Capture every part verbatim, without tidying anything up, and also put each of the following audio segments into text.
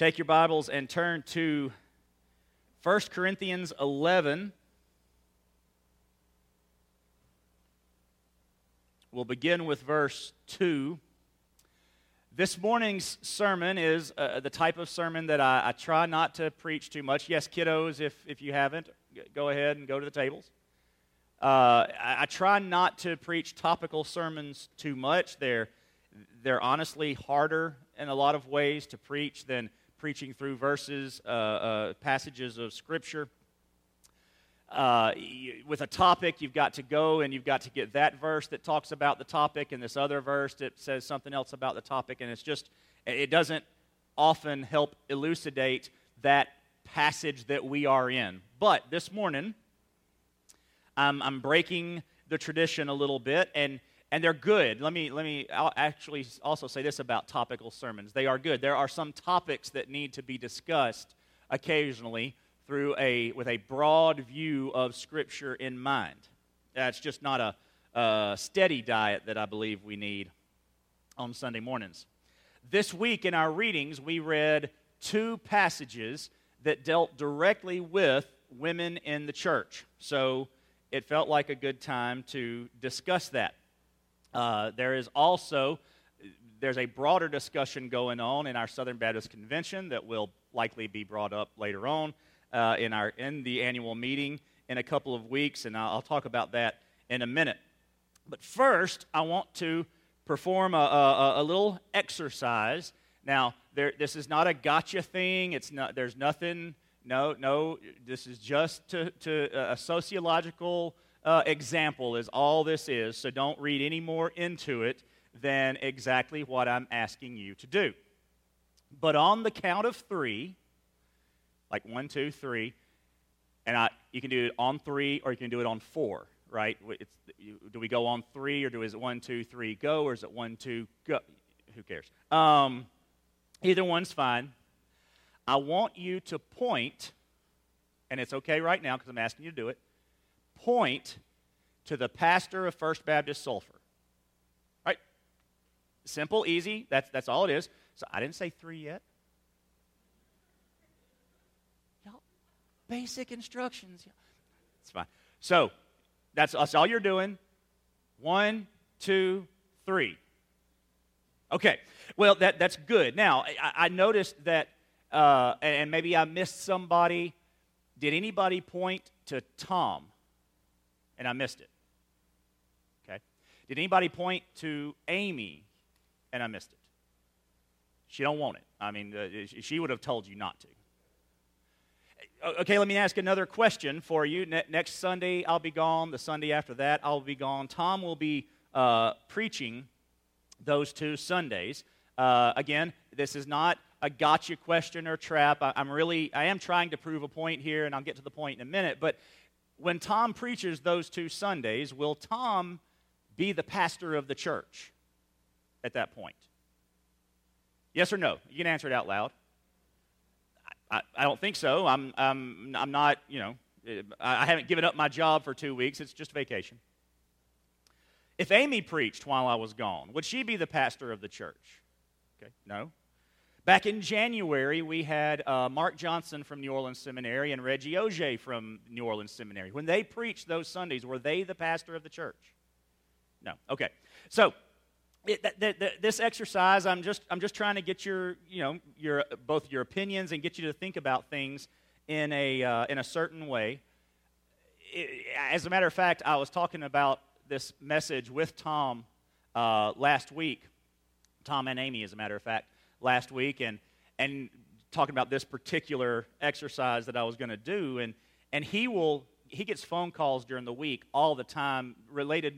Take your Bibles and turn to First Corinthians eleven. We'll begin with verse two. This morning's sermon is uh, the type of sermon that I, I try not to preach too much. Yes, kiddos, if, if you haven't, go ahead and go to the tables. Uh, I, I try not to preach topical sermons too much. They're, they're honestly harder in a lot of ways to preach than preaching through verses, uh, uh, passages of Scripture. Uh, you, with a topic, you've got to go and you've got to get that verse that talks about the topic and this other verse that says something else about the topic, and it's just, it doesn't often help elucidate that passage that we are in. But this morning, I'm, I'm breaking the tradition a little bit, and, and they're good. Let me, let me I'll actually also say this about topical sermons. They are good. There are some topics that need to be discussed occasionally through a with a broad view of Scripture in mind. That's just not a, a steady diet that I believe we need on Sunday mornings. This week in our readings, we read two passages that dealt directly with women in the church. So it felt like a good time to discuss that. Uh, there is also, there's a broader discussion going on in our Southern Baptist Convention that will likely be brought up later on uh, in our in the annual meeting in a couple of weeks, and I'll, I'll talk about that in a minute. But first, I want to perform a, a, a little exercise. Now, there, this is not a gotcha thing. It's not. There's nothing. No, no, this is just to, to a sociological uh, example is all this is, so don't read any more into it than exactly what I'm asking you to do. But on the count of three, like one, two, three, and I, you can do it on three or you can do it on four, right? It's, you, do we go on three or do is it one, two, three, go, or is it one, two, go? Who cares? Um, either one's fine. I want you to point, and it's okay right now because I'm asking you to do it, point to the pastor of First Baptist Sulphur. Right? Simple, easy, that's, that's all it is. So I didn't say three yet. Y'all, basic instructions. It's fine. So that's, that's all you're doing. One, two, three. Okay. Well, that, that's good. Now, I, I noticed that Uh, and maybe I missed somebody. Did anybody point to Tom? And I missed it. Okay. Did anybody point to Amy? And I missed it. She don't want it. I mean, uh, she would have told you not to. Okay, let me ask another question for you. Ne- next Sunday, I'll be gone. The Sunday after that, I'll be gone. Tom will be uh, preaching those two Sundays. Uh, again, this is not a gotcha question or trap. I, I'm really, I am trying to prove a point here, and I'll get to the point in a minute. But when Tom preaches those two Sundays, will Tom be the pastor of the church at that point? Yes or no? You can answer it out loud. I, I, I don't think so. I'm, I'm, I'm not. You know, I, I haven't given up my job for two weeks. It's just vacation. If Amy preached while I was gone, would she be the pastor of the church? Okay, no. Back in January, we had uh, Mark Johnson from New Orleans Seminary and Reggie Auger from New Orleans Seminary. When they preached those Sundays, were they the pastor of the church? No. Okay. So it, th- th- th- this exercise, I'm just I'm just trying to get your you know your both your opinions and get you to think about things in a uh, in a certain way. It, as a matter of fact, I was talking about this message with Tom uh, last week. Tom and Amy, as a matter of fact. last week and and talking about this particular exercise that I was going to do. And and he will he gets phone calls during the week all the time related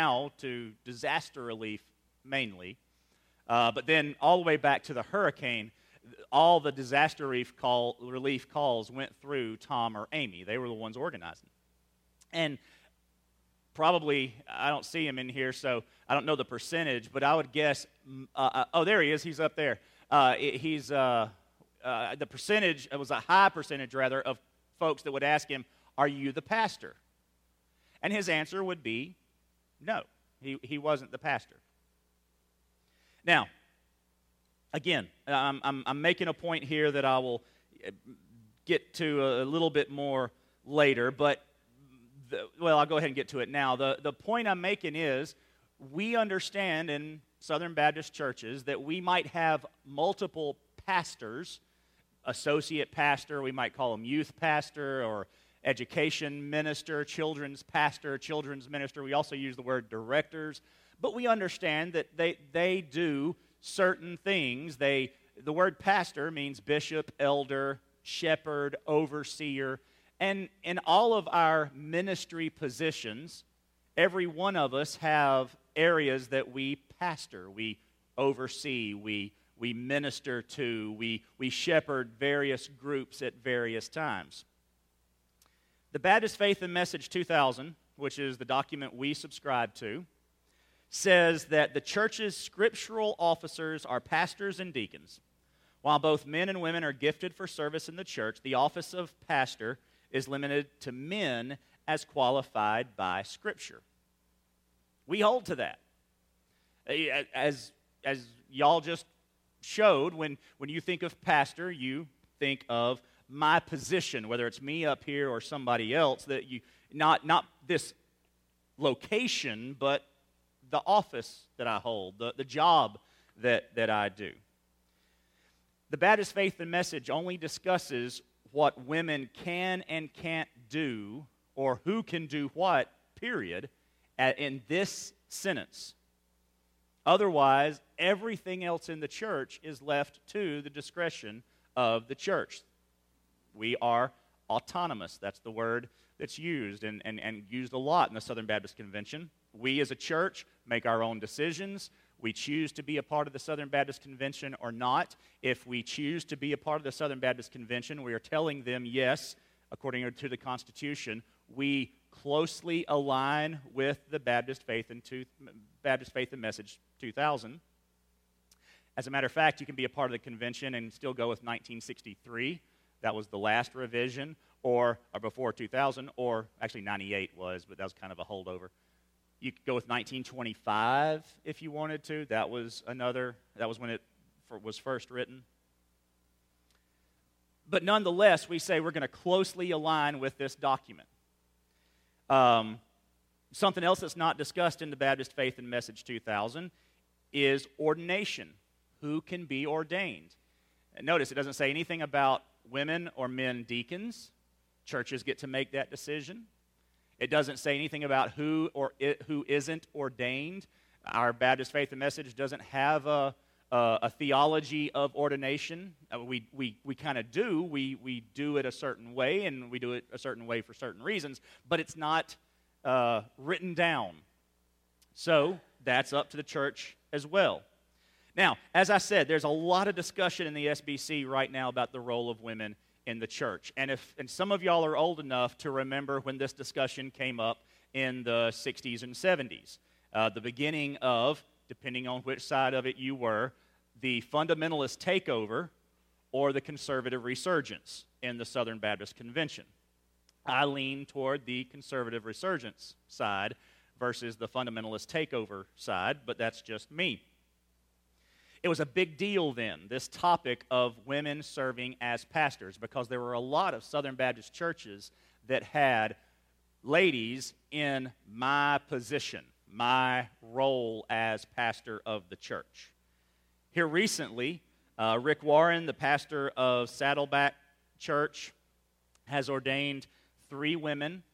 now to disaster relief mainly, uh, but then all the way back to the hurricane, all the disaster relief, call, relief calls went through Tom or Amy. They were the ones organizing. And probably, I don't see him in here, so I don't know the percentage, but I would guess, uh, uh, oh, there he is, he's up there. Uh, he's, uh, uh, the percentage, it was a high percentage, rather, of folks that would ask him, are you the pastor? And his answer would be, no, he, he wasn't the pastor. Now, Again, I'm, I'm, I'm making a point here that I will get to a little bit more later, but, the, well, I'll go ahead and get to it now. The, the point I'm making is we understand in Southern Baptist churches that we might have multiple pastors, associate pastor, we might call them youth pastor or education minister, children's pastor, children's minister. We also use the word directors, but we understand that they, they do certain things. They, the word pastor means bishop, elder, shepherd, overseer, and in all of our ministry positions, every one of us have areas that we pastor, we oversee, we we minister to, we we shepherd various groups at various times. The Baptist Faith and Message two thousand, which is the document we subscribe to, says that the church's scriptural officers are pastors and deacons. While both men and women are gifted for service in the church, the office of pastor is limited to men as qualified by Scripture. We hold to that. As, as y'all just showed, when, when you think of pastor, you think of my position, whether it's me up here or somebody else, that you not not this location, but the office that I hold, the, the job that, that I do. The Baptist Faith and Message only discusses what women can and can't do, or who can do what, period, in this sentence. Otherwise, everything else in the church is left to the discretion of the church. We are autonomous. That's the word that's used and, and, and used a lot in the Southern Baptist Convention. We as a church make our own decisions. We choose to be a part of the Southern Baptist Convention or not. If we choose to be a part of the Southern Baptist Convention, we are telling them, yes, according to the Constitution, we closely align with the Baptist Faith and two, Baptist Faith and Message two thousand. As a matter of fact, you can be a part of the convention and still go with nineteen sixty-three. That was the last revision, or, or before two thousand, or actually ninety-eight was, but that was kind of a holdover. You could go with nineteen twenty-five if you wanted to. That was another, that was when it was first written. But nonetheless, we say we're going to closely align with this document. Um, something else that's not discussed in the Baptist Faith and Message two thousand is ordination. Who can be ordained? And notice it doesn't say anything about women or men deacons. Churches get to make that decision. It doesn't say anything about who or it, who isn't ordained. Our Baptist Faith and Message doesn't have a, a, a theology of ordination. We we we kind of do. We we do it a certain way, and we do it a certain way for certain reasons. But it's not uh, written down. So that's up to the church as well. Now, as I said, there's a lot of discussion in the S B C right now about the role of women in the church. And if and some of y'all are old enough to remember when this discussion came up in the sixties and seventies, uh, the beginning of, depending on which side of it you were, the fundamentalist takeover or the conservative resurgence in the Southern Baptist Convention. I lean toward the conservative resurgence side versus the fundamentalist takeover side, but that's just me. It was a big deal then, this topic of women serving as pastors, because there were a lot of Southern Baptist churches that had ladies in my position, my role as pastor of the church. Here recently, uh, Rick Warren, the pastor of Saddleback Church, has ordained three women,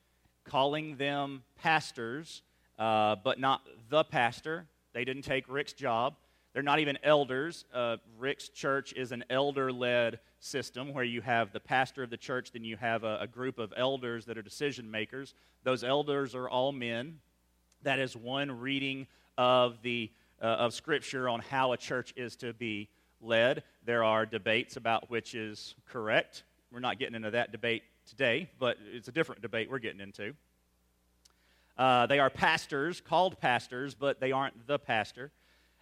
calling them pastors, uh, but not the pastor. They didn't take Rick's job. They're not even elders. Uh, Rick's church is an elder-led system where you have the pastor of the church, then you have a, a group of elders that are decision makers. Those elders are all men. That is one reading of the uh, of Scripture on how a church is to be led. There are debates about which is correct. We're not getting into that debate today, but it's a different debate we're getting into. Uh, they are pastors, called pastors, but they aren't the pastor.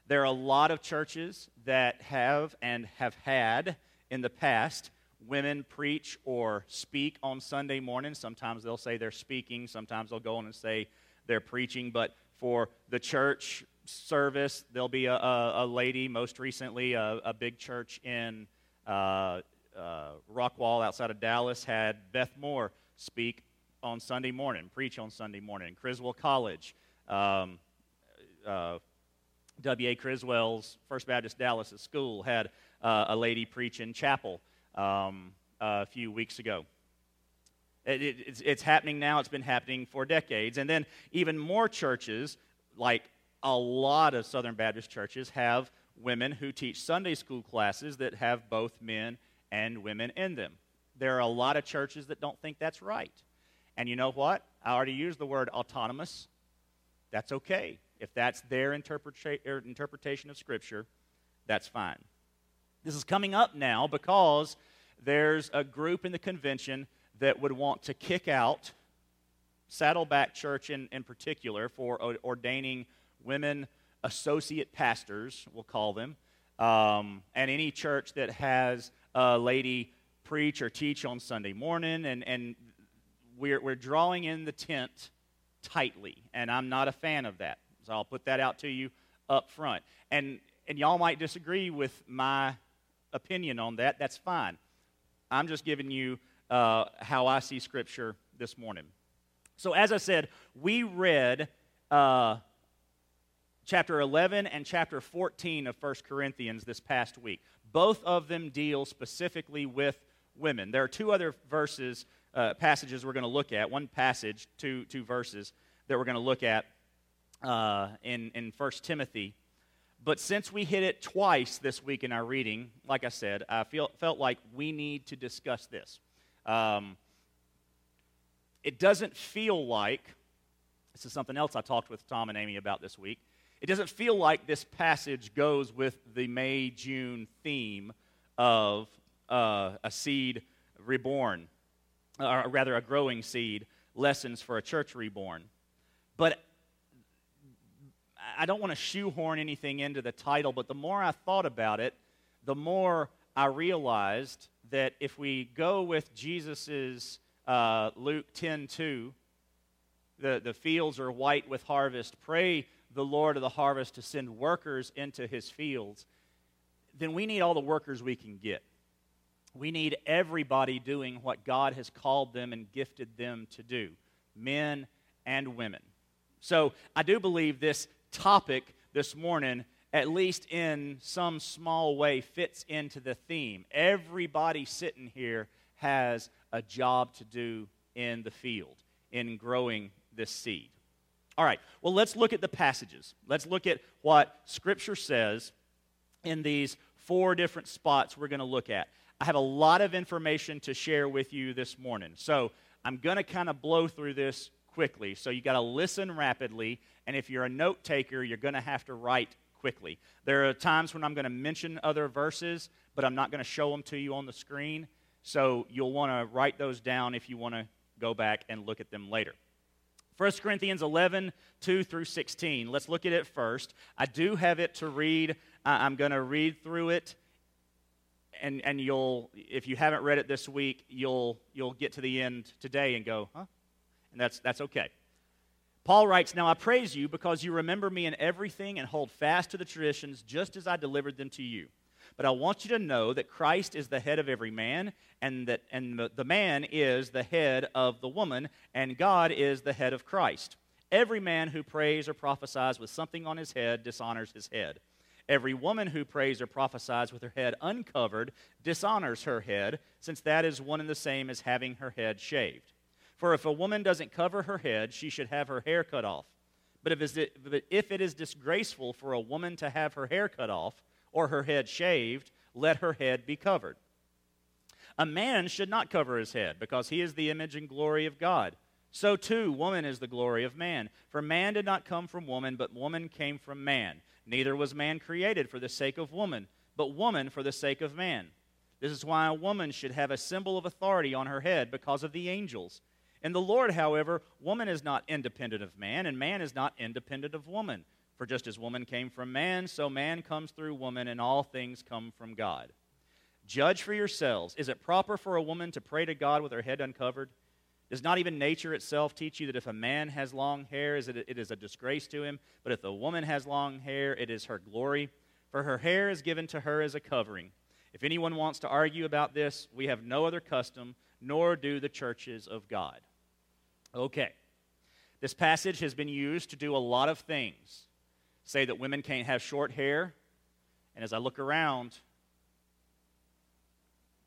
There are a lot of churches that have and have had in the past women preach or speak on Sunday morning. Sometimes they'll say they're speaking. Sometimes they'll go on and say they're preaching. But for the church, service, there'll be a, a, a lady, most recently, a, a big church in uh, uh, Rockwall outside of Dallas had Beth Moore speak on Sunday morning, preach on Sunday morning. Criswell College, um, uh, W A Criswell's First Baptist Dallas school had uh, a lady preach in chapel um, a few weeks ago. It, it, it's, it's happening now. It's been happening for decades. And then even more churches, like a lot of Southern Baptist churches, have women who teach Sunday school classes that have both men and women in them. There are a lot of churches that don't think that's right. And you know what? I already used the word autonomous. That's okay. If that's their interpreta- or interpretation of Scripture, that's fine. This is coming up now because there's a group in the convention that would want to kick out Saddleback Church in, in particular for ordaining women associate pastors, we'll call them, um, and any church that has a lady preach or teach on Sunday morning, and, and we're, we're drawing in the tent tightly, and I'm not a fan of that. So I'll put that out to you up front. And, and y'all might disagree with my opinion on that. That's fine. I'm just giving you Uh, how I see Scripture this morning. So as I said, we read uh, chapter eleven and chapter fourteen of First Corinthians this past week. Both of them deal specifically with women. There are two other verses, uh, passages we're going to look at, one passage, two, two verses that we're going to look at uh, in, in First Timothy. But since we hit it twice this week in our reading, like I said, I feel, felt like we need to discuss this. Um, it doesn't feel like, this is something else I talked with Tom and Amy about this week, it doesn't feel like this passage goes with the May-June theme of uh, a seed reborn, or rather a growing seed, lessons for a church reborn. But I don't want to shoehorn anything into the title, but the more I thought about it, the more I realized that if we go with Jesus' uh, Luke ten two, the, the fields are white with harvest, pray the Lord of the harvest to send workers into his fields, then we need all the workers we can get. We need everybody doing what God has called them and gifted them to do, men and women. So I do believe this topic this morning, at least in some small way, fits into the theme. Everybody sitting here has a job to do in the field, in growing this seed. All right, well, let's look at the passages. Let's look at what Scripture says in these four different spots we're going to look at. I have a lot of information to share with you this morning, so I'm going to kind of blow through this quickly. So you got to listen rapidly, and if you're a note taker, you're going to have to write quickly. There are times when I'm going to mention other verses, but I'm not going to show them to you on the screen, so you'll want to write those down if you want to go back and look at them later. First Corinthians eleven, two through sixteen. Let's look at it first. I do have it to read. I'm going to read through it, and and you'll, if you haven't read it this week, you'll you'll get to the end today and go, huh? And that's that's okay. Paul writes, "Now I praise you because you remember me in everything and hold fast to the traditions just as I delivered them to you. But I want you to know that Christ is the head of every man, and that and the man is the head of the woman, and God is the head of Christ. Every man who prays or prophesies with something on his head dishonors his head. Every woman who prays or prophesies with her head uncovered dishonors her head, since that is one and the same as having her head shaved. For if a woman doesn't cover her head, she should have her hair cut off. But if it is disgraceful for a woman to have her hair cut off or her head shaved, let her head be covered. A man should not cover his head, because he is the image and glory of God. So too, woman is the glory of man. For man did not come from woman, but woman came from man. Neither was man created for the sake of woman, but woman for the sake of man. This is why a woman should have a symbol of authority on her head, because of the angels. In the Lord, however, woman is not independent of man, and man is not independent of woman. For just as woman came from man, so man comes through woman, and all things come from God. Judge for yourselves. Is it proper for a woman to pray to God with her head uncovered? Does not even nature itself teach you that if a man has long hair, it is a disgrace to him? But if a woman has long hair, it is her glory. For her hair is given to her as a covering. If anyone wants to argue about this, we have no other custom, nor do the churches of God. Okay. This passage has been used to do a lot of things. Say that women can't have short hair. And as I look around,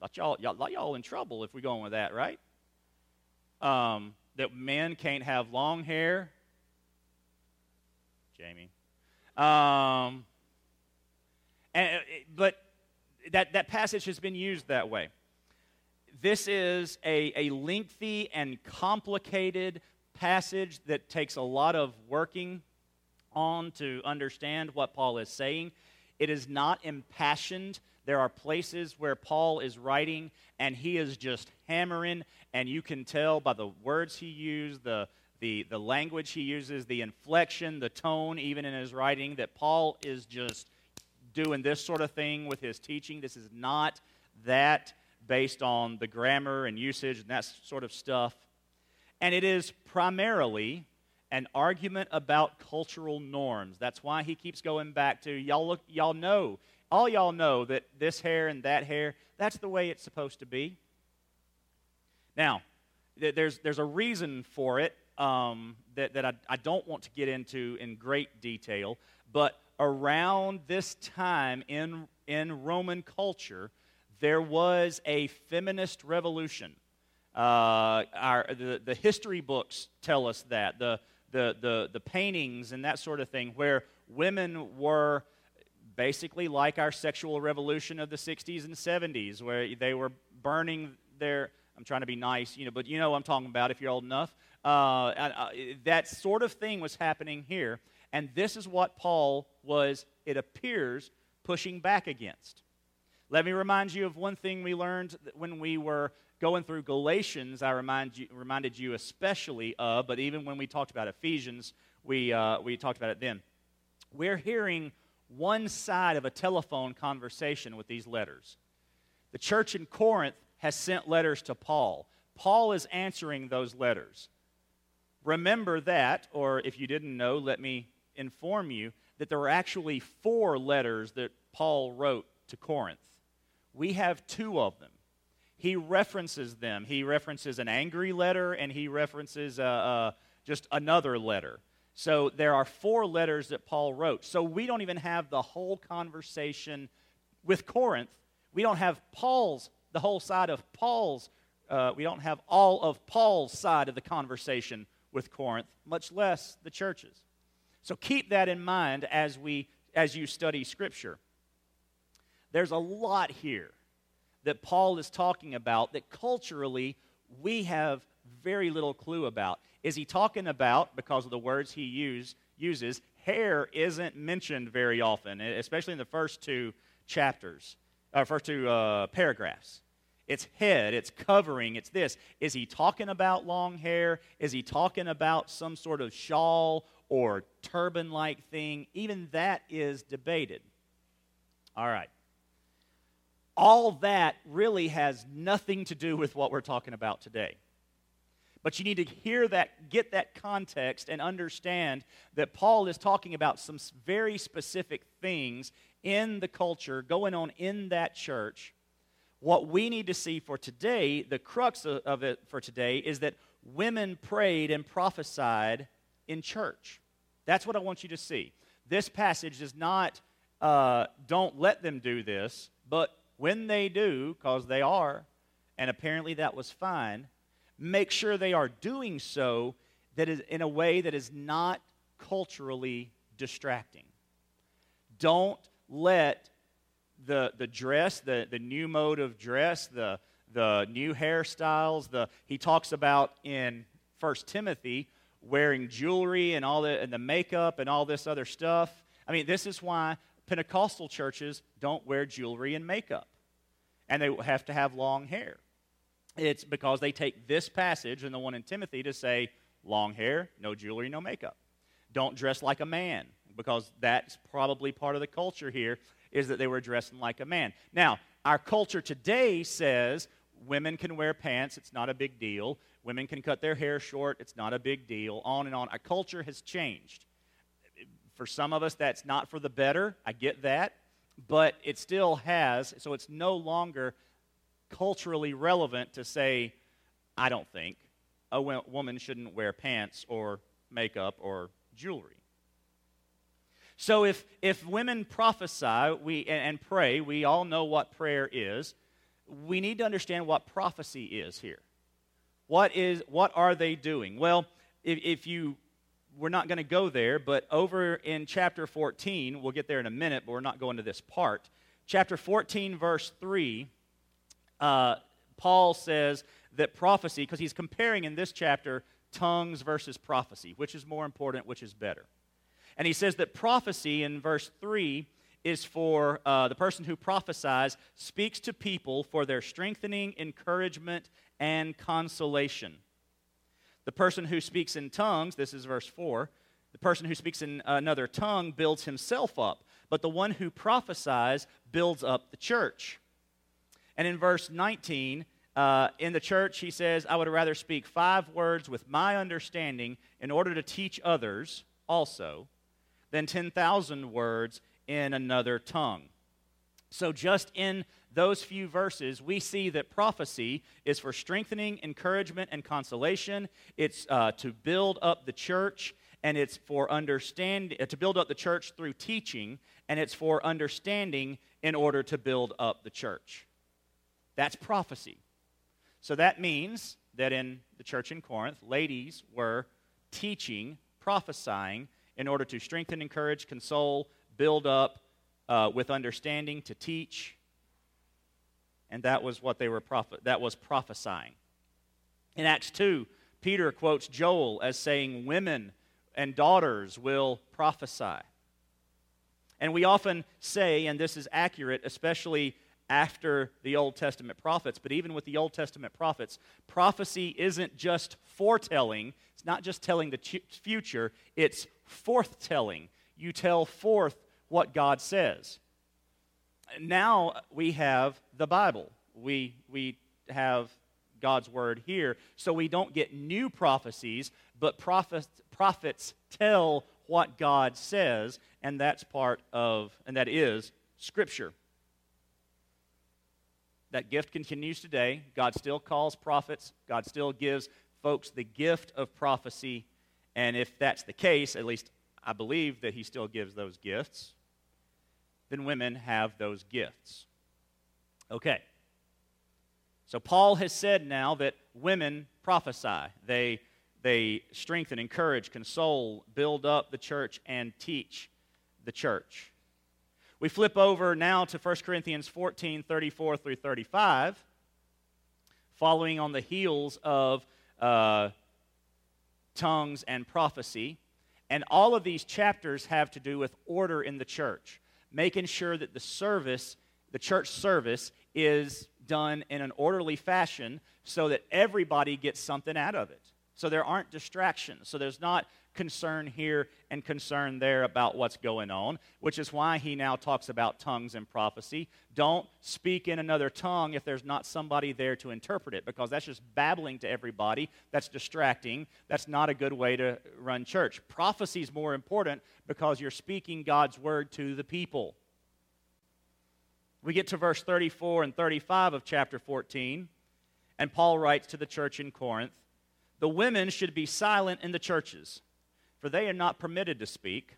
lot y'all, lot y'all in trouble if we're going with that, right? Um, that men can't have long hair. Jamie. Um, and, but that, that passage has been used that way. This is a, a lengthy and complicated passage that takes a lot of working on to understand what Paul is saying. It is not impassioned. There are places where Paul is writing, and he is just hammering, and you can tell by the words he used, the, the, the language he uses, the inflection, the tone, even in his writing, that Paul is just doing this sort of thing with his teaching. This is not that based on the grammar and usage and that sort of stuff. And it is primarily an argument about cultural norms. That's why he keeps going back to, y'all look, y'all know, all y'all know that this hair and that hair, that's the way it's supposed to be. Now, th- there's there's a reason for it um, that, that I, I don't want to get into in great detail, but around this time in in Roman culture, there was a feminist revolution. Uh, our the, the history books tell us that, the the the the paintings and that sort of thing, where women were basically like our sexual revolution of the sixties and seventies, where they were burning their, I'm trying to be nice, you know, but you know what I'm talking about if you're old enough. Uh, and, uh, that sort of thing was happening here, and this is what Paul was, it appears, pushing back against. Let me remind you of one thing we learned when we were going through Galatians. I remind you, reminded you especially of, but even when we talked about Ephesians, we uh, we talked about it then. We're hearing one side of a telephone conversation with these letters. The church in Corinth has sent letters to Paul. Paul is answering those letters. Remember that, or if you didn't know, let me inform you that there were actually four letters that Paul wrote to Corinth. We have two of them. He references them. He references an angry letter, and he references uh, uh, just another letter. So there are four letters that Paul wrote. So we don't even have the whole conversation with Corinth. We don't have Paul's, the whole side of Paul's, uh, we don't have all of Paul's side of the conversation with Corinth, much less the churches. So keep that in mind as we, as you study Scripture. There's a lot here that Paul is talking about that culturally we have very little clue about. Is he talking about, because of the words he use, uses, hair isn't mentioned very often, especially in the first two chapters, or first two uh, paragraphs. It's head, it's covering, it's this. Is he talking about long hair? Is he talking about some sort of shawl or turban-like thing? Even that is debated. All right. All that really has nothing to do with what we're talking about today. But you need to hear that, get that context, and understand that Paul is talking about some very specific things in the culture going on in that church. What we need to see for today, the crux of it for today, is that women prayed and prophesied in church. That's what I want you to see. This passage is not, uh, don't let them do this, but when they do, because they are, and apparently that was fine, make sure they are doing so that is in a way that is not culturally distracting. Don't let the the dress, the, the new mode of dress, the the new hairstyles, the he talks about in First Timothy wearing jewelry and all the and the makeup and all this other stuff. I mean, this is why Pentecostal churches don't wear jewelry and makeup, and they have to have long hair. It's because they take this passage and the one in Timothy to say, long hair, no jewelry, no makeup. Don't dress like a man, because that's probably part of the culture here, is that they were dressing like a man. Now, our culture today says women can wear pants, it's not a big deal. Women can cut their hair short. It's not a big deal. On and on. Our culture has changed. For some of us, that's not for the better. I get that. But it still has. So it's no longer culturally relevant to say, I don't think a woman shouldn't wear pants or makeup or jewelry. So if if women prophesy we and, and pray, we all know what prayer is. We need to understand what prophecy is here. What is what are they doing? Well, if, if you we're not going to go there, but over in chapter fourteen, we'll get there in a minute, but we're not going to this part. Chapter fourteen, verse three, uh, Paul says that prophecy, because he's comparing in this chapter tongues versus prophecy, which is more important, which is better. And he says that prophecy in verse three is for uh, the person who prophesies speaks to people for their strengthening, encouragement, and consolation. The person who speaks in tongues, this is verse four, the person who speaks in another tongue builds himself up, but the one who prophesies builds up the church. And in verse nineteen, Uh, in the church, he says, I would rather speak five words with my understanding in order to teach others also than ten thousand words in another tongue. So just in those few verses, we see that prophecy is for strengthening, encouragement, and consolation. It's uh, to build up the church, and it's for understanding, uh, to build up the church through teaching, and it's for understanding in order to build up the church. That's prophecy. So that means that in the church in Corinth, ladies were teaching, prophesying, in order to strengthen, encourage, console, build up uh, with understanding, to teach. And that was what they were prophet- that was prophesying. In Acts two, Peter quotes Joel as saying, women and daughters will prophesy. And we often say, and this is accurate, especially after the Old Testament prophets, but even with the Old Testament prophets, prophecy isn't just foretelling. It's not just telling the future, it's forthtelling. You tell forth what God says. Now we have the Bible. We, we have God's Word here, so we don't get new prophecies, but prophets, prophets tell what God says, and that's part of, and that is Scripture. That gift continues today. God still calls prophets. God still gives folks the gift of prophecy. And if that's the case, at least I believe that he still gives those gifts, then women have those gifts. Okay. So Paul has said now that women prophesy. They, they strengthen, encourage, console, build up the church, and teach the church. We flip over now to First Corinthians fourteen, thirty-four through thirty-five, following on the heels of uh, tongues and prophecy. And all of these chapters have to do with order in the church, making sure that the service, the church service, is done in an orderly fashion so that everybody gets something out of it. So there aren't distractions. So there's not concern here and concern there about what's going on, which is why he now talks about tongues and prophecy. Don't speak in another tongue if there's not somebody there to interpret it, because that's just babbling to everybody. That's distracting. That's not a good way to run church. Prophecy is more important because you're speaking God's word to the people. We get to verse thirty-four and thirty-five of chapter fourteen, and Paul writes to the church in Corinth, the women should be silent in the churches, for they are not permitted to speak,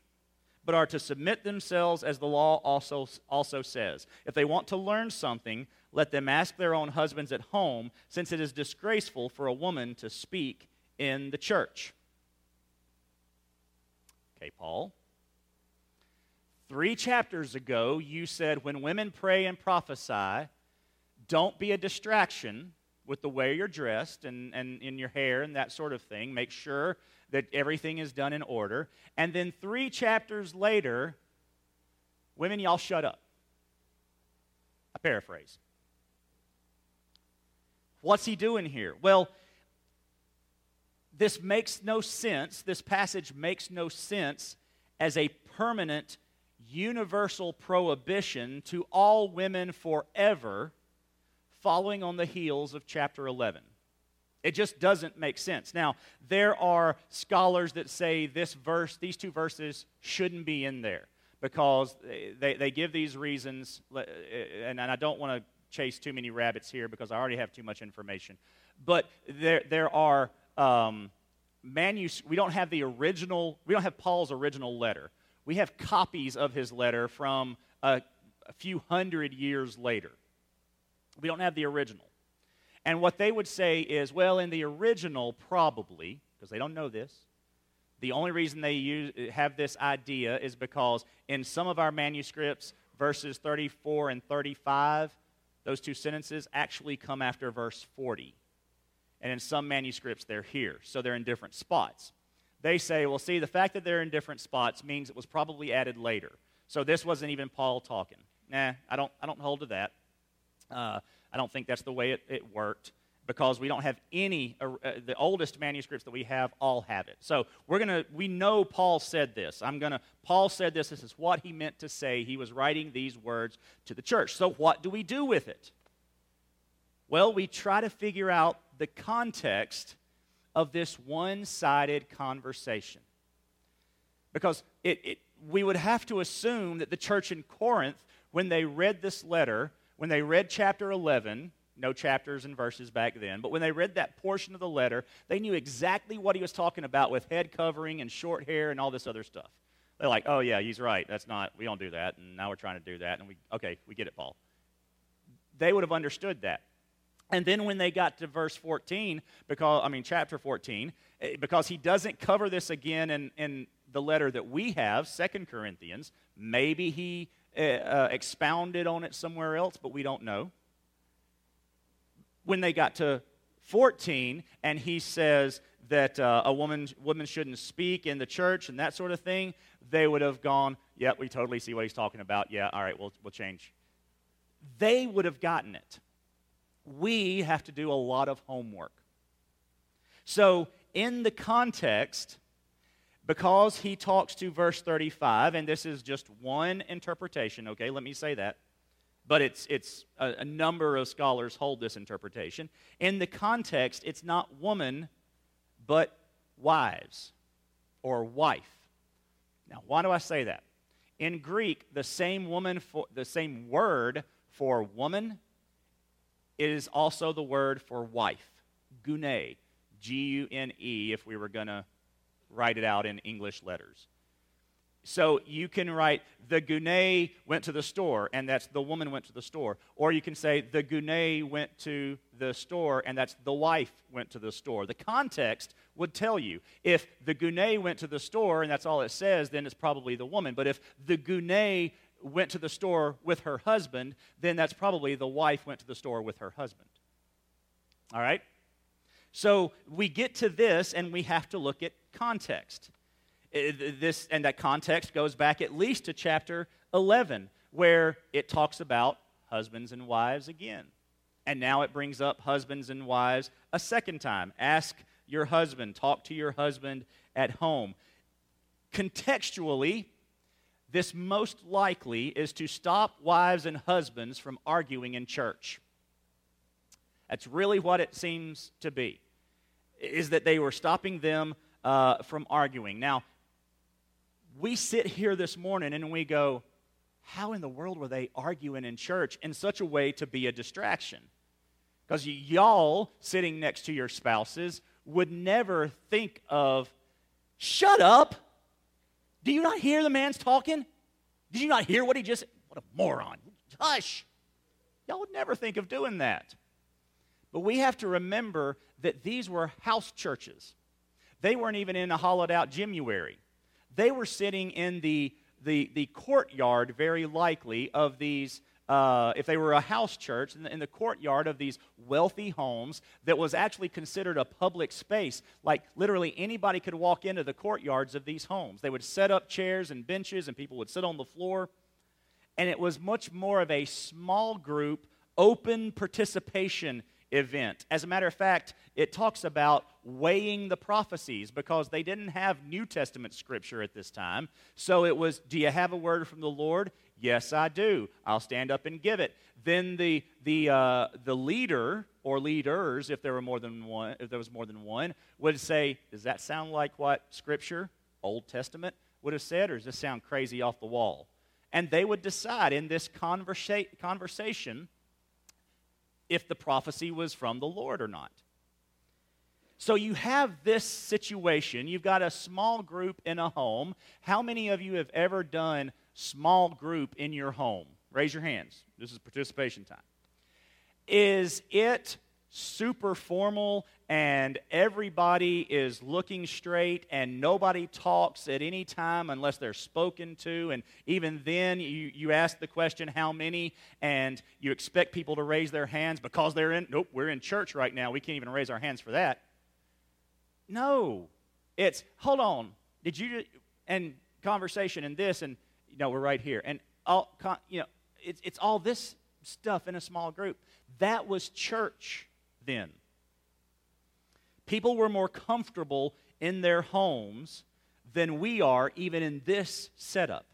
but are to submit themselves as the law also, also says. If they want to learn something, let them ask their own husbands at home, since it is disgraceful for a woman to speak in the church. Okay, Paul. Three chapters ago, you said when women pray and prophesy, don't be a distraction with the way you're dressed and, and in your hair and that sort of thing. Make sure that everything is done in order. And then three chapters later, women, y'all shut up. I paraphrase. What's he doing here? Well, this makes no sense. This passage makes no sense as a permanent, universal prohibition to all women forever, following on the heels of chapter eleven. It just doesn't make sense. Now, there are scholars that say this verse, these two verses shouldn't be in there because they, they give these reasons, and I don't want to chase too many rabbits here because I already have too much information. But there there are um, manus. We don't have the original, we don't have Paul's original letter. We have copies of his letter from a, a few hundred years later. We don't have the original. And what they would say is, well, in the original, probably, because they don't know this, the only reason they use, have this idea is because in some of our manuscripts, verses thirty-four and thirty-five, those two sentences actually come after verse forty. And in some manuscripts, they're here, so they're in different spots. They say, well, see, the fact that they're in different spots means it was probably added later. So this wasn't even Paul talking. Nah, I don't, I don't hold to that. Uh, I don't think that's the way it, it worked because we don't have any, uh, the oldest manuscripts that we have all have it. So we're going to, we know Paul said this. I'm going to, Paul said this. This is what he meant to say. He was writing these words to the church. So what do we do with it? Well, we try to figure out the context of this one-sided conversation because it, it we would have to assume that the church in Corinth, when they read this letter, when they read chapter eleven, no chapters and verses back then, but when they read that portion of the letter, they knew exactly what he was talking about with head covering and short hair and all this other stuff. They're like, oh yeah, he's right. That's not, we don't do that. And now we're trying to do that. And we, okay, we get it, Paul. They would have understood that. And then when they got to verse fourteen, because I mean chapter fourteen, because he doesn't cover this again in, in the letter that we have, Second Corinthians, maybe he Uh, expounded on it somewhere else, but we don't know. When they got to fourteen, and he says that uh, a woman woman shouldn't speak in the church and that sort of thing, they would have gone, yeah, we totally see what he's talking about. Yeah, all right, we'll we'll change. They would have gotten it. We have to do a lot of homework. So in the context, because he talks to verse thirty-five, and this is just one interpretation, okay, let me say that, but it's it's a, a number of scholars hold this interpretation. In the context, it's not woman, but wives or wife. Now, why do I say that? In Greek, the same woman for, the same word for woman is also the word for wife, gune, G U N E, if we were going to write it out in English letters. So you can write, the gune went to the store, and that's the woman went to the store. Or you can say, the gune went to the store, and that's the wife went to the store. The context would tell you. If the gune went to the store, and that's all it says, then it's probably the woman. But if the gune went to the store with her husband, then that's probably the wife went to the store with her husband. All right? So we get to this, and we have to look at context. This, and that context goes back at least to chapter eleven, where it talks about husbands and wives again. And now it brings up husbands and wives a second time. Ask your husband, talk to your husband at home. Contextually, this most likely is to stop wives and husbands from arguing in church. That's really what it seems to be, is that they were stopping them uh, from arguing. Now, we sit here this morning and we go, how in the world were they arguing in church in such a way to be a distraction? Because y- y'all sitting next to your spouses would never think of, shut up! Do you not hear the man's talking? Did you not hear what he just said? What a moron. Hush! Y'all would never think of doing that. But we have to remember that these were house churches. They weren't even in a hollowed-out gymuary. They were sitting in the, the, the courtyard, very likely, of these, uh, if they were a house church, in the, in the courtyard of these wealthy homes that was actually considered a public space. Like, literally anybody could walk into the courtyards of these homes. They would set up chairs and benches, and people would sit on the floor. And it was much more of a small group, open participation event. As a matter of fact, it talks about weighing the prophecies because they didn't have New Testament scripture at this time. So it was, do you have a word from the Lord? Yes, I do. I'll stand up and give it. Then the the uh, the leader or leaders, if there were more than one, if there was more than one, would say, does that sound like what Scripture, Old Testament, would have said, or does this sound crazy off the wall? And they would decide in this conversa- conversation if the prophecy was from the Lord or not. So you have this situation. You've got a small group in a home. How many of you have ever done small group in your home? Raise your hands. This is participation time. Is it super formal and everybody is looking straight and nobody talks at any time unless they're spoken to? And even then, you, you ask the question, how many? And you expect people to raise their hands because they're in, nope, we're in church right now. We can't even raise our hands for that. No, it's, hold on, did you, and conversation and this, and, you know, we're right here. And, all you know, it's, it's all this stuff in a small group. That was church then. People were more comfortable in their homes than we are even in this setup.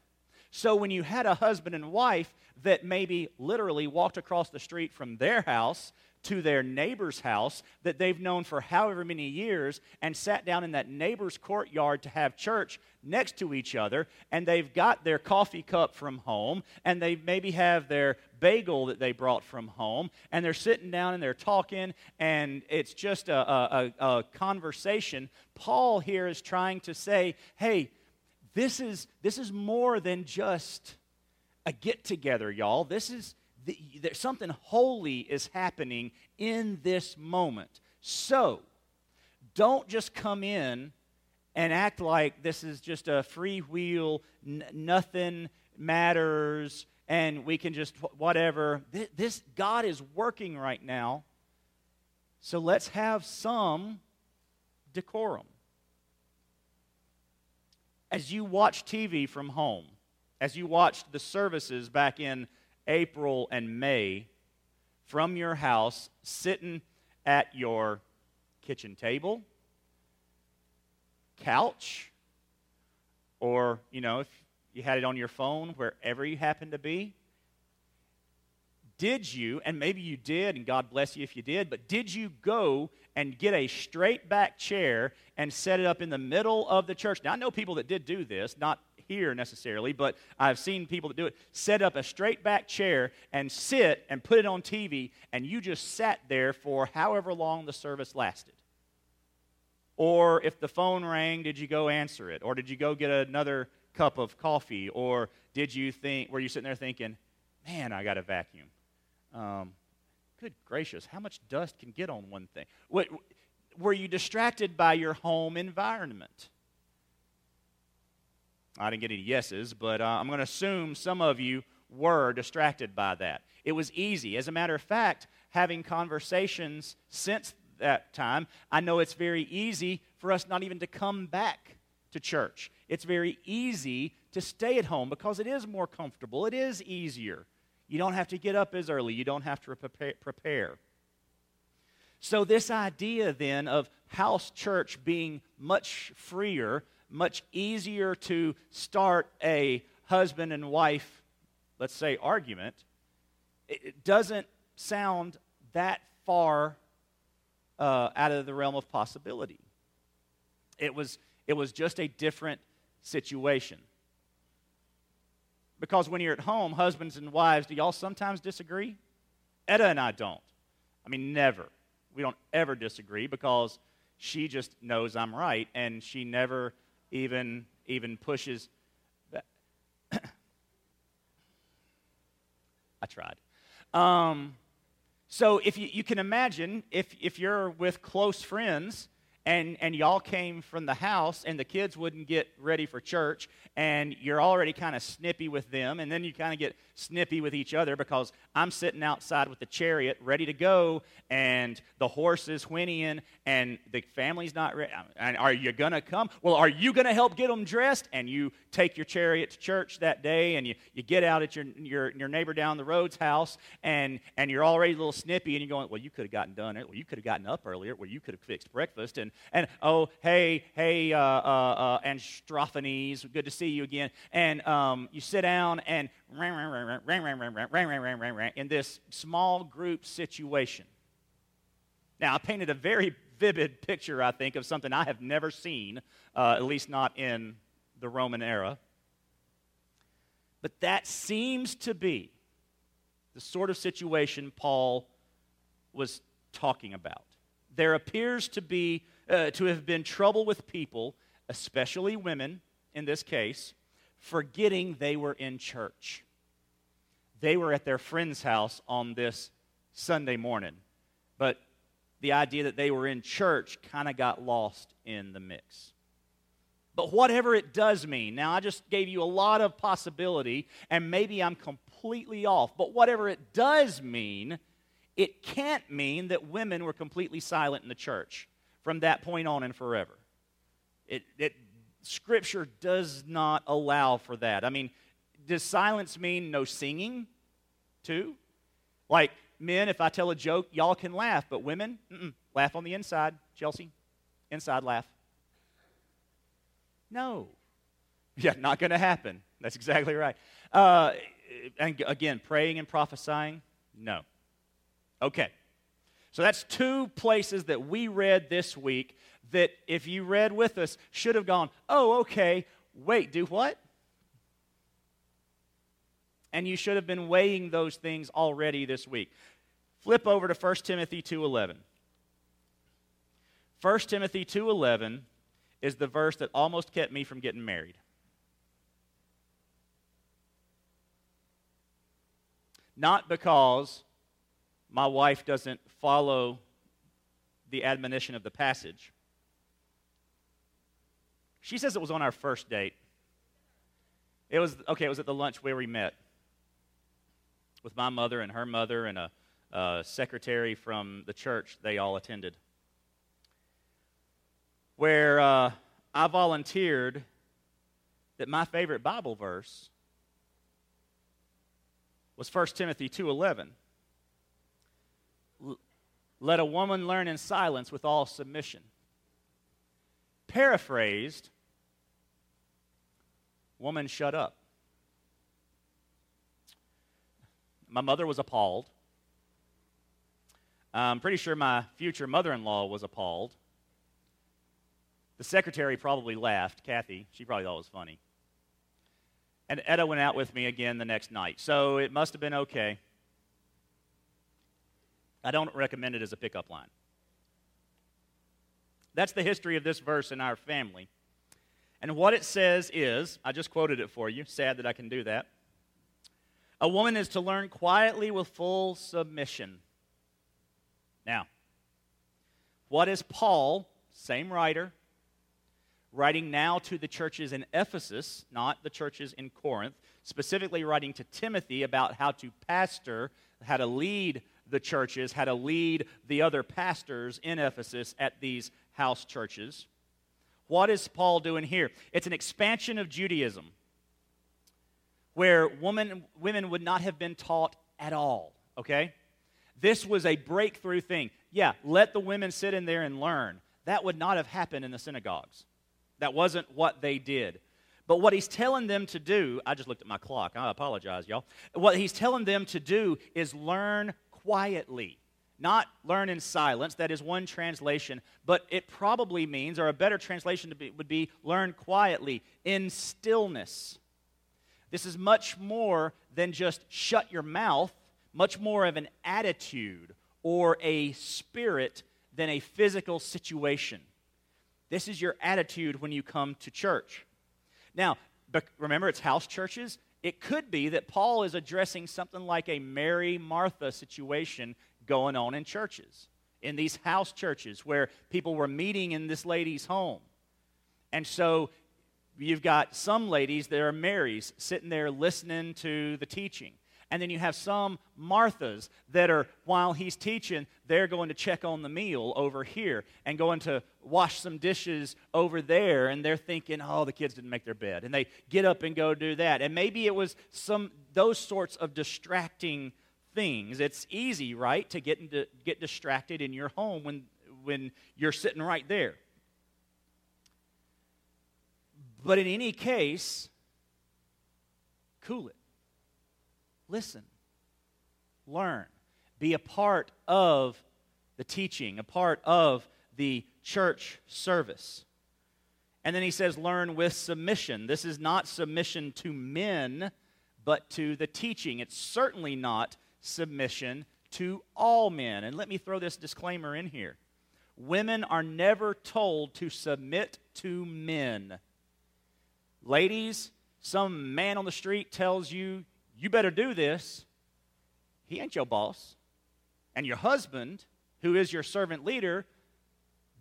So when you had a husband and wife that maybe literally walked across the street from their house to their neighbor's house that they've known for however many years and sat down in that neighbor's courtyard to have church next to each other, and they've got their coffee cup from home, and they maybe have their bagel that they brought from home, and they're sitting down and they're talking, and it's just a, a, a conversation. Paul here is trying to say, hey, this is, this is more than just a get-together, y'all. This is That something holy is happening in this moment. So, don't just come in and act like this is just a freewheel, n- nothing matters, and we can just whatever. This, this God is working right now, so let's have some decorum. As you watch T V from home, as you watched the services back in April and May from your house, sitting at your kitchen table, couch, or, you know, if you had it on your phone, wherever you happened to be, did you, and maybe you did, and God bless you if you did, but did you go and get a straight back chair and set it up in the middle of the church? Now, I know people that did do this, not here necessarily, but I've seen people that do it, set up a straight back chair and sit and put it on T V, and you just sat there for however long the service lasted. Or if the phone rang, did you go answer it? Or did you go get another cup of coffee? Or did you think, were you sitting there thinking, man, I got a vacuum. Um, good gracious, how much dust can get on one thing? What, were you distracted by your home environment? I didn't get any yeses, but uh, I'm going to assume some of you were distracted by that. It was easy. As a matter of fact, having conversations since that time, I know it's very easy for us not even to come back to church. It's very easy to stay at home because it is more comfortable. It is easier. You don't have to get up as early. You don't have to prepare. So this idea then of house church being much freer, much easier to start a husband and wife, let's say, argument, it doesn't sound that far uh, out of the realm of possibility. It was, it was just a different situation. Because when you're at home, husbands and wives, do y'all sometimes disagree? Etta and I don't. I mean, never. We don't ever disagree because she just knows I'm right, and she never even even pushes back. I tried. Um, so if you, you can imagine, if if you're with close friends and, and y'all came from the house and the kids wouldn't get ready for church and you're already kind of snippy with them, and then you kind of get snippy with each other because I'm sitting outside with the chariot ready to go and the horse is whinnying and the family's not ready. And are you going to come? Well, are you going to help get them dressed? And you take your chariot to church that day, and you, you get out at your, your your neighbor down the road's house, and, and you're already a little snippy and you're going, well, you could have gotten done it. Well, you could have gotten up earlier. Well, you could have fixed breakfast. And And, oh, hey, hey, uh, uh, uh, Anstrophanes, good to see you again. And um, you sit down and in this small group situation. Now, I painted a very vivid picture, I think, of something I have never seen, uh, at least not in the Roman era. But that seems to be the sort of situation Paul was talking about. There appears to be uh, to have been trouble with people, especially women in this case, forgetting they were in church. They were at their friend's house on this Sunday morning, but the idea that they were in church kind of got lost in the mix. But whatever it does mean, now I just gave you a lot of possibility, and maybe I'm completely off, but whatever it does mean, it can't mean that women were completely silent in the church from that point on and forever. It, it, Scripture does not allow for that. I mean, does silence mean no singing, too? Like, men, if I tell a joke, y'all can laugh, but women, mm-mm, laugh on the inside. Chelsea, inside laugh. No. Yeah, not going to happen. That's exactly right. Uh, and again, praying and prophesying, no. Okay. So that's two places that we read this week that if you read with us should have gone, oh, okay, wait, do what? And you should have been weighing those things already this week. Flip over to First Timothy two eleven. First Timothy two eleven is the verse that almost kept me from getting married. Not because my wife doesn't follow the admonition of the passage. She says it was on our first date. It was, okay, it was at the lunch where we met with my mother and her mother and a, a secretary from the church they all attended, where uh, I volunteered that my favorite Bible verse was First Timothy two eleven. Let a woman learn in silence with all submission. Paraphrased, woman, shut up. My mother was appalled. I'm pretty sure my future mother-in-law was appalled. The secretary probably laughed, Kathy. She probably thought it was funny. And Etta went out with me again the next night, so it must have been okay. I don't recommend it as a pickup line. That's the history of this verse in our family. And what it says is, I just quoted it for you, sad that I can do that. A woman is to learn quietly with full submission. Now, what is Paul, same writer, writing now to the churches in Ephesus, not the churches in Corinth, specifically writing to Timothy about how to pastor, how to lead the churches, how to lead the other pastors in Ephesus at these house churches. What is Paul doing here? It's an expansion of Judaism where woman, women would not have been taught at all, okay? This was a breakthrough thing. Yeah, let the women sit in there and learn. That would not have happened in the synagogues. That wasn't what they did. But what he's telling them to do, I just looked at my clock. I apologize, y'all. What he's telling them to do is learn quietly. Not learn in silence, that is one translation, but it probably means, or a better translation to be, would be learn quietly, in stillness. This is much more than just shut your mouth, much more of an attitude or a spirit than a physical situation. This is your attitude when you come to church. Now, remember, it's house churches. It could be that Paul is addressing something like a Mary Martha situation going on in churches, in these house churches where people were meeting in this lady's home. And so you've got some ladies that are Marys sitting there listening to the teaching. And then you have some Marthas that are, while he's teaching, they're going to check on the meal over here and going to wash some dishes over there, and they're thinking, oh, the kids didn't make their bed. And they get up and go do that. And maybe it was some those sorts of distracting things. It's easy, right, to get into, get distracted in your home when when you're sitting right there. But in any case, cool it. Listen. Learn. Be a part of the teaching, a part of the church service. And then he says, learn with submission. This is not submission to men, but to the teaching. It's certainly not submission to all men. And let me throw this disclaimer in here. Women are never told to submit to men. Ladies, some man on the street tells you, you better do this. He ain't your boss. And your husband, who is your servant leader,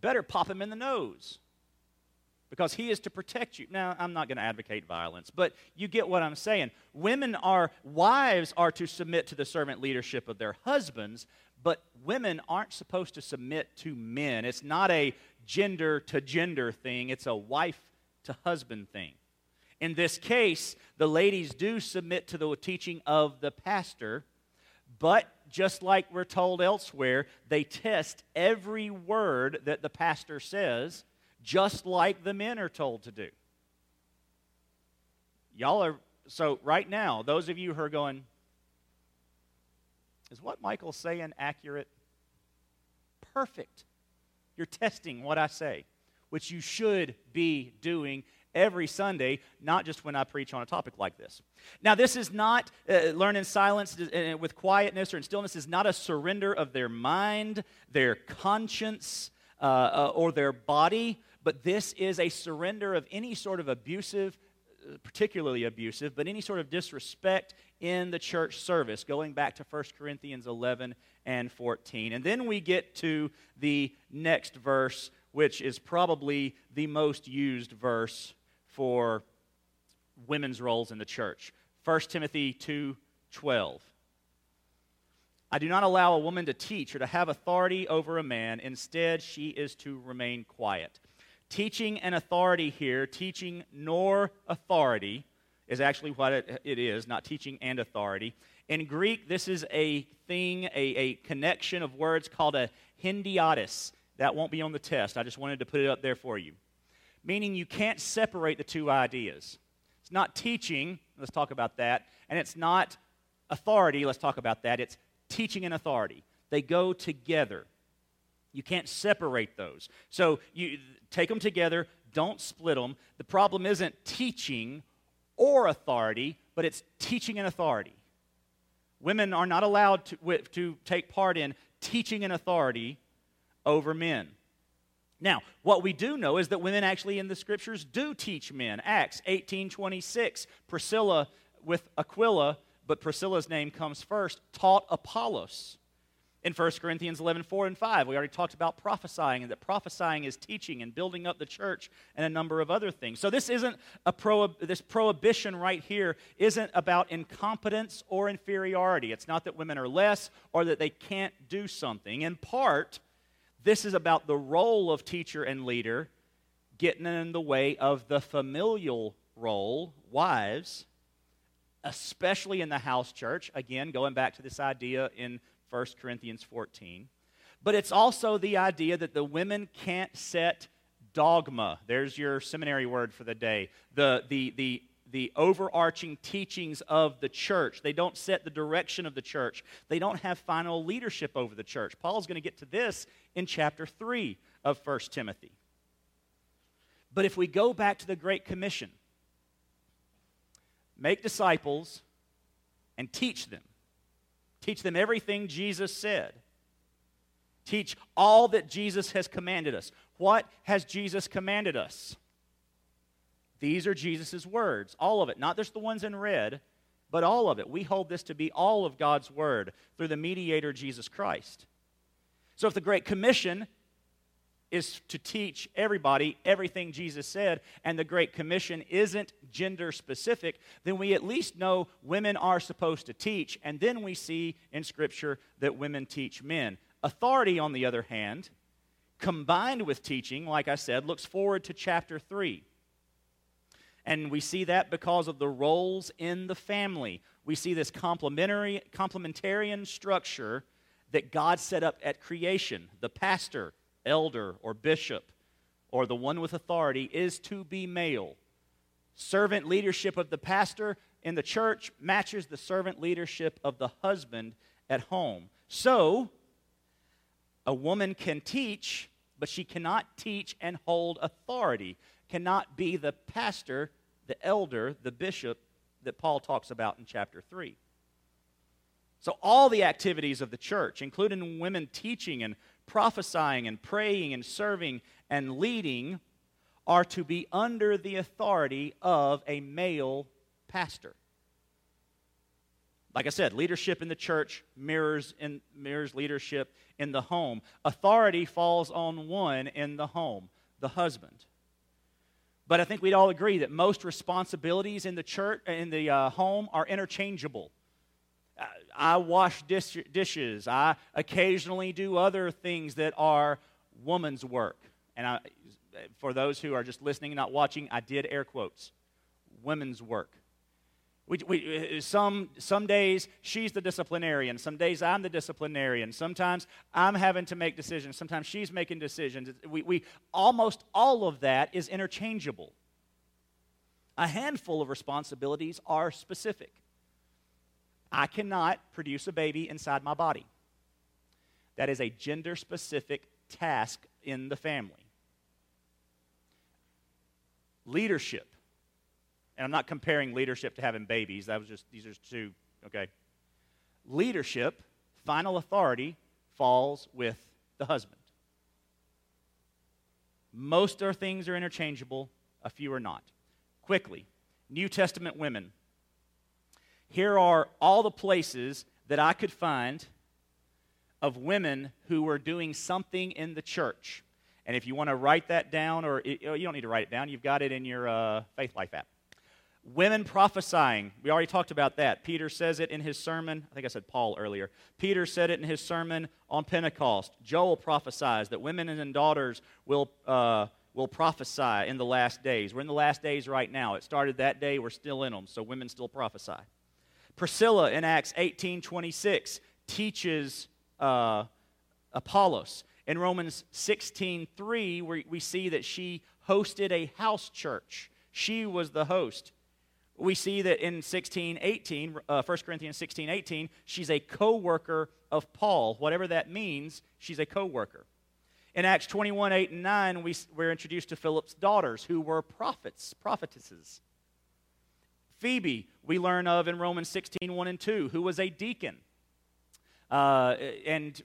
better pop him in the nose, because he is to protect you. Now, I'm not going to advocate violence, but you get what I'm saying. Women are, wives are to submit to the servant leadership of their husbands, but women aren't supposed to submit to men. It's not a gender-to-gender thing. It's a wife-to-husband thing. In this case, the ladies do submit to the teaching of the pastor, but just like we're told elsewhere, they test every word that the pastor says, just like the men are told to do. Y'all are, so right now, those of you who are going, is what Michael's saying accurate? Perfect. You're testing what I say, which you should be doing every Sunday, not just when I preach on a topic like this. Now, this is not, uh, learn in silence uh, with quietness or in stillness is not a surrender of their mind, their conscience, uh, uh, or their body, but this is a surrender of any sort of abusive, particularly abusive, but any sort of disrespect in the church service, going back to First Corinthians eleven and fourteen. And then we get to the next verse, which is probably the most used verse for women's roles in the church. First Timothy two twelve. I do not allow a woman to teach or to have authority over a man. Instead, she is to remain quiet. Teaching and authority here, teaching nor authority, is actually what it, it is, not teaching and authority. In Greek, this is a thing, a, a connection of words called a hendiadys. That won't be on the test. I just wanted to put it up there for you. Meaning you can't separate the two ideas. It's not teaching, let's talk about that, and it's not authority, let's talk about that. It's teaching and authority. They go together. You can't separate those. So you take them together, don't split them. The problem isn't teaching or authority, but it's teaching and authority. Women are not allowed to, to take part in teaching and authority over men. Now, what we do know is that women actually in the Scriptures do teach men. Acts eighteen twenty-six, Priscilla with Aquila, but Priscilla's name comes first, taught Apollos. In First Corinthians eleven, four and five, we already talked about prophesying, and that prophesying is teaching and building up the church and a number of other things. So this isn't a pro, this prohibition right here isn't about incompetence or inferiority. It's not that women are less or that they can't do something. In part, this is about the role of teacher and leader getting in the way of the familial role, wives, especially in the house church. Again, going back to this idea in First Corinthians fourteen. But it's also the idea that the women can't set dogma. There's your seminary word for the day. The, the, the, the overarching teachings of the church. They don't set the direction of the church. They don't have final leadership over the church. Paul's going to get to this in chapter three of First Timothy. But if we go back to the Great Commission, make disciples and teach them. Teach them everything Jesus said. Teach all that Jesus has commanded us. What has Jesus commanded us? These are Jesus' words, all of it, not just the ones in red, but all of it. We hold this to be all of God's word through the mediator, Jesus Christ. So if the Great Commission is to teach everybody everything Jesus said, and the Great Commission isn't gender-specific, then we at least know women are supposed to teach, and then we see in Scripture that women teach men. Authority, on the other hand, combined with teaching, like I said, looks forward to chapter three. And we see that because of the roles in the family. We see this complementary, complementarian structure that God set up at creation. The pastor, elder, or bishop, or the one with authority is to be male. Servant leadership of the pastor in the church matches the servant leadership of the husband at home. So, A woman can teach, but she cannot teach and hold authority, cannot be the pastor, the elder, the bishop that Paul talks about in chapter three. So all the activities of the church, including women teaching and prophesying and praying and serving and leading, are to be under the authority of a male pastor. Like I said, leadership in the church mirrors in, mirrors leadership in the home. Authority falls on one in the home, the husband. But I think we'd all agree that most responsibilities in the church, in the uh, home, are interchangeable. I, I wash dish, dishes. I occasionally do other things that are woman's work. And I, for those who are just listening and not watching, I did air quotes. Women's work. We, we, some some days she's the disciplinarian. Some days I'm the disciplinarian. Sometimes I'm having to make decisions. Sometimes she's making decisions. We, we almost all of that is interchangeable. A handful of responsibilities are specific. I cannot produce a baby inside my body. That is a gender-specific task in the family. Leadership. And I'm not comparing leadership to having babies. That was just, these are two, okay. Leadership, final authority, falls with the husband. Most of our things are interchangeable, a few are not. Quickly, New Testament women. Here are all the places that I could find of women who were doing something in the church. And if you want to write that down, or it, you don't need to write it down, you've got it in your uh, Faithlife app. Women prophesying. We already talked about that. Peter says it in his sermon. I think I said Paul earlier. Peter said it in his sermon on Pentecost. Joel prophesies that women and daughters will uh, will prophesy in the last days. We're in the last days right now. It started that day. We're still in them, so women still prophesy. Priscilla in Acts eighteen twenty-six teaches uh, Apollos. In Romans sixteen three, we, we see that she hosted a house church. She was the host. We see that in sixteen eighteen, uh, First Corinthians sixteen eighteen, she's a co-worker of Paul. Whatever that means, she's a co-worker. In Acts twenty-one, eight and nine, we, we're introduced to Philip's daughters, who were prophets, prophetesses. Phoebe, we learn of in Romans sixteen, one and two, who was a deacon. Uh, and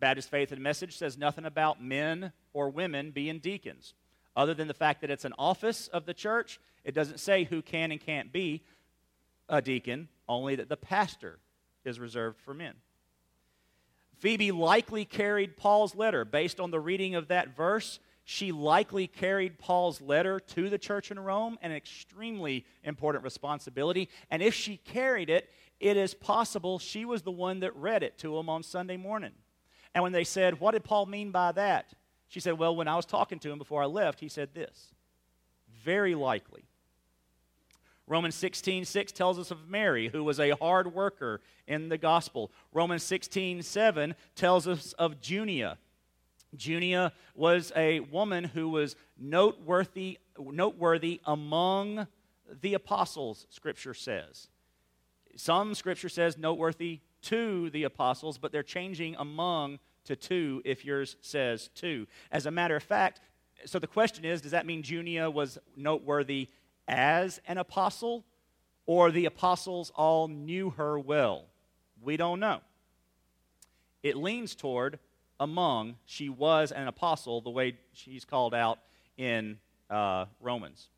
Baptist Faith and Message says nothing about men or women being deacons. Other than the fact that it's an office of the church, it doesn't say who can and can't be a deacon, only that the pastor is reserved for men. Phoebe likely carried Paul's letter. Based on the reading of that verse, she likely carried Paul's letter to the church in Rome, an extremely important responsibility. And if she carried it, it is possible she was the one that read it to him on Sunday morning. And when they said, "What did Paul mean by that?" She said, "Well, when I was talking to him before I left, he said this." Very likely. Romans sixteen six tells us of Mary, who was a hard worker in the gospel. Romans sixteen seven tells us of Junia. Junia was a woman who was noteworthy, noteworthy among the apostles, Scripture says. Some Scripture says noteworthy to the apostles, but they're changing among to two if yours says two. As a matter of fact, so the question is, does that mean Junia was noteworthy as an apostle, or the apostles all knew her well? We don't know. It leans toward among. She was an apostle, the way she's called out in uh, Romans.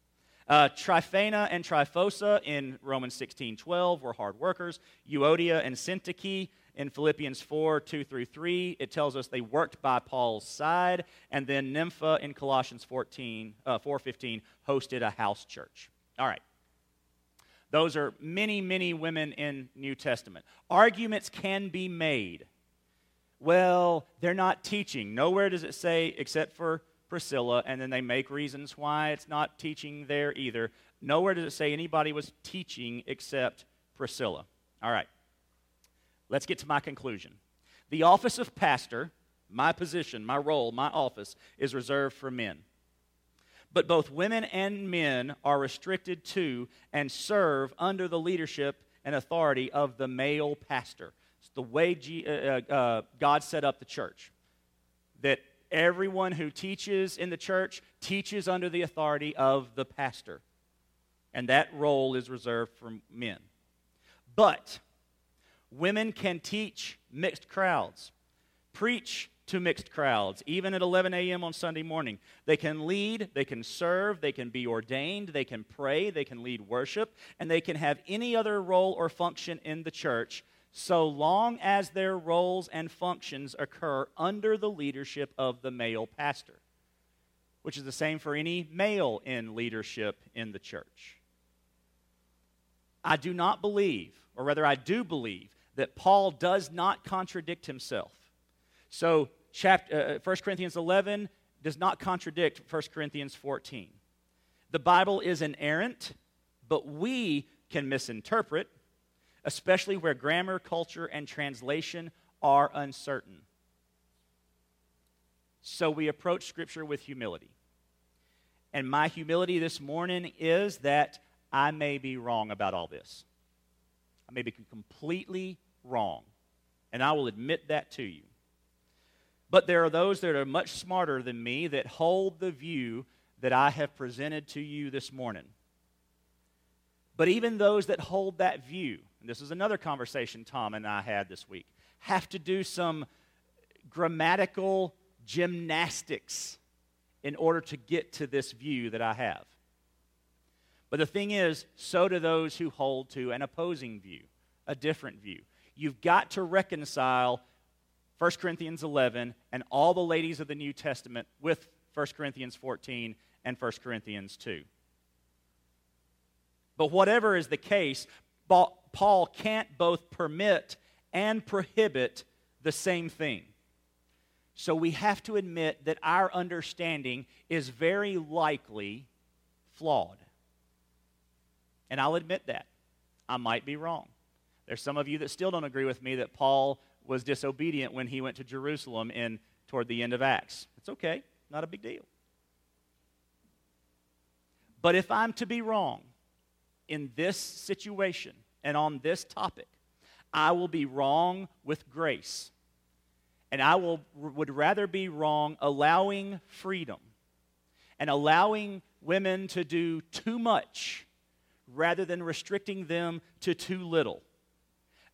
Uh, Tryphena and Tryphosa in Romans sixteen twelve were hard workers. Euodia and Syntyche in Philippians four, two through three, it tells us they worked by Paul's side. And then Nympha in Colossians fourteen, four fifteen hosted a house church. All right. Those are many, many women in New Testament. Arguments can be made. Well, they're not teaching. Nowhere does it say except for Priscilla, and then they make reasons why it's not teaching there either. Nowhere does it say anybody was teaching except Priscilla. All right. Let's get to my conclusion. The office of pastor, my position, my role, my office, is reserved for men. But both women and men are restricted to and serve under the leadership and authority of the male pastor. It's the way G, uh, uh, God set up the church, that everyone who teaches in the church teaches under the authority of the pastor, and that role is reserved for men. But women can teach mixed crowds, preach to mixed crowds, even at eleven a.m. on Sunday morning. They can lead, they can serve, they can be ordained, they can pray, they can lead worship, and they can have any other role or function in the church so long as their roles and functions occur under the leadership of the male pastor, which is the same for any male in leadership in the church. I do not believe, or rather I do believe, that Paul does not contradict himself. So chapter, uh, First Corinthians eleven does not contradict First Corinthians fourteen. The Bible is inerrant, but we can misinterpret, especially where grammar, culture, and translation are uncertain. So we approach Scripture with humility. And my humility this morning is that I may be wrong about all this. I may be completely wrong, and I will admit that to you. But there are those that are much smarter than me that hold the view that I have presented to you this morning. But even those that hold that view, and this is another conversation Tom and I had this week, have to do some grammatical gymnastics in order to get to this view that I have. But the thing is, so do those who hold to an opposing view, a different view. You've got to reconcile First Corinthians eleven and all the ladies of the New Testament with First Corinthians fourteen and First Corinthians two. But whatever is the case, Paul can't both permit and prohibit the same thing. So we have to admit that our understanding is very likely flawed. And I'll admit that. I might be wrong. There's some of you that still don't agree with me that Paul was disobedient when he went to Jerusalem in toward the end of Acts. It's okay. Not a big deal. But if I'm to be wrong in this situation and on this topic, I will be wrong with grace. And I will would rather be wrong allowing freedom and allowing women to do too much rather than restricting them to too little.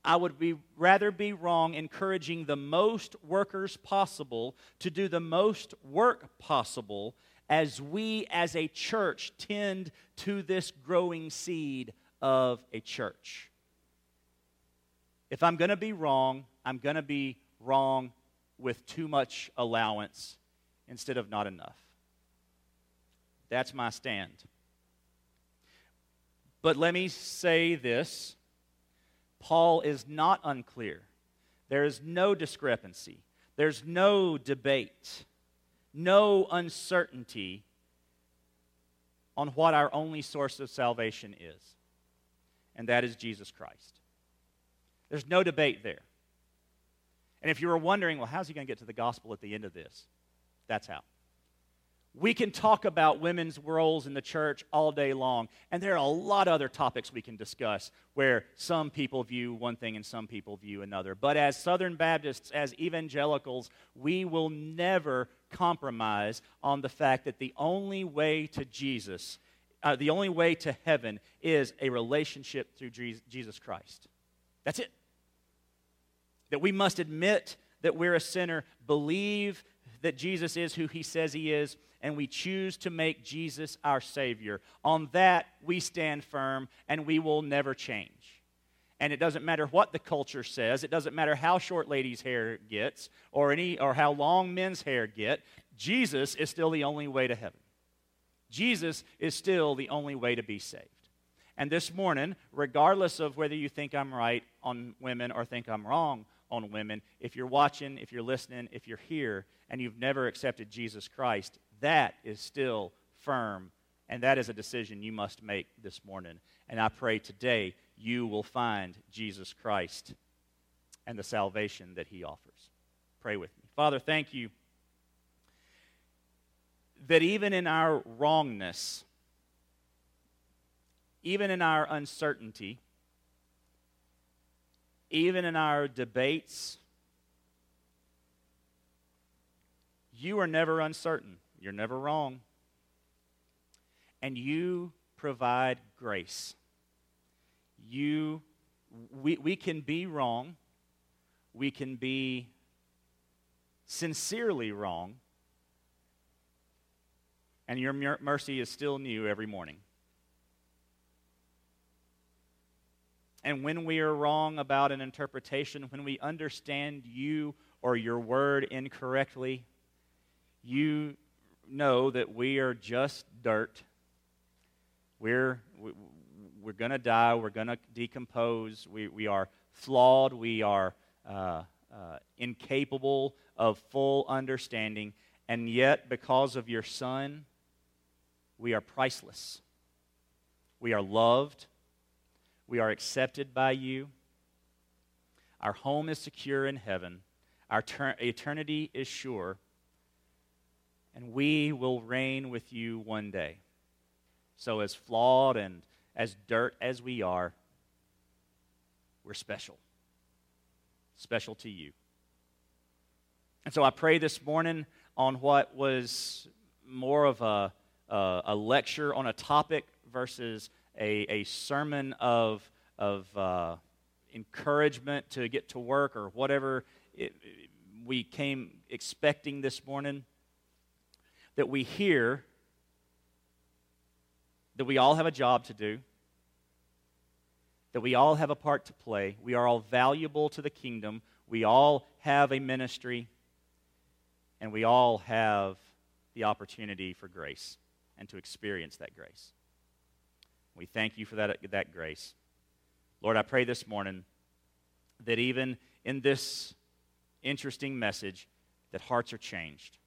I would be, rather be wrong encouraging the most workers possible to do the most work possible as we as a church tend to this growing seed of a church. If I'm going to be wrong, I'm going to be wrong with too much allowance instead of not enough. That's my stand. But let me say this. Paul is not unclear. There is no discrepancy. There's no debate, no uncertainty on what our only source of salvation is, and that is Jesus Christ. There's no debate there. And if you were wondering, well, how's he going to get to the gospel at the end of this? That's how. We can talk about women's roles in the church all day long, and there are a lot of other topics we can discuss where some people view one thing and some people view another. But as Southern Baptists, as evangelicals, we will never compromise on the fact that the only way to Jesus, uh, the only way to heaven is a relationship through Jesus Christ. That's it. That we must admit that we're a sinner, believe that Jesus is who he says he is, and we choose to make Jesus our Savior. On that, we stand firm, and we will never change. And it doesn't matter what the culture says. It doesn't matter how short ladies' hair gets or any or how long men's hair get. Jesus is still the only way to heaven. Jesus is still the only way to be saved. And this morning, regardless of whether you think I'm right on women or think I'm wrong on women, if you're watching, if you're listening, if you're here, and you've never accepted Jesus Christ, that is still firm, and that is a decision you must make this morning. And I pray today you will find Jesus Christ and the salvation that he offers. Pray with me. Father, thank you that even in our wrongness, even in our uncertainty, even in our debates, you are never uncertain. You're never wrong. And you provide grace. You, we, we can be wrong. We can be sincerely wrong. And your mercy is still new every morning. And when we are wrong about an interpretation, when we understand you or your word incorrectly, you know that we are just dirt. We're we're gonna die. We're gonna decompose. We we are flawed. We are uh, uh, incapable of full understanding. And yet, because of your Son, we are priceless. We are loved. We are accepted by you. Our home is secure in heaven. Our ter- eternity is sure. And we will reign with you one day. So as flawed and as dirt as we are, we're special. Special to you. And so I pray this morning on what was more of a, a, a lecture on a topic versus A, a sermon of of uh, encouragement to get to work or whatever it, it, we came expecting this morning, that we hear that we all have a job to do, that we all have a part to play, we are all valuable to the kingdom, we all have a ministry, and we all have the opportunity for grace and to experience that grace. We thank you for that, that grace. Lord, I pray this morning that even in this interesting message, that hearts are changed,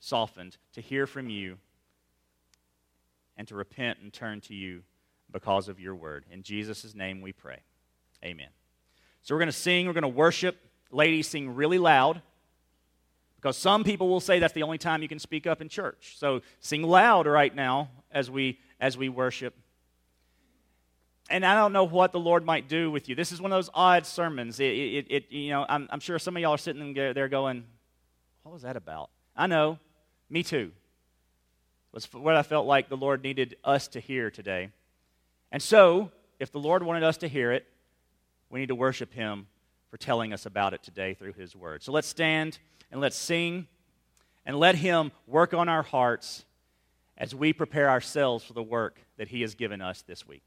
softened, to hear from you, and to repent and turn to you because of your word. In Jesus' name we pray. Amen. So we're going to sing, we're going to worship. Ladies, sing really loud, because some people will say that's the only time you can speak up in church. So sing loud right now as we as we worship. And I don't know what the Lord might do with you. This is one of those odd sermons. It, it, it you know, I'm, I'm sure some of y'all are sitting there going, "What was that about?" I know, me too. It's what I felt like the Lord needed us to hear today. And so, if the Lord wanted us to hear it, we need to worship Him for telling us about it today through His Word. So let's stand and let's sing and let Him work on our hearts as we prepare ourselves for the work that He has given us this week.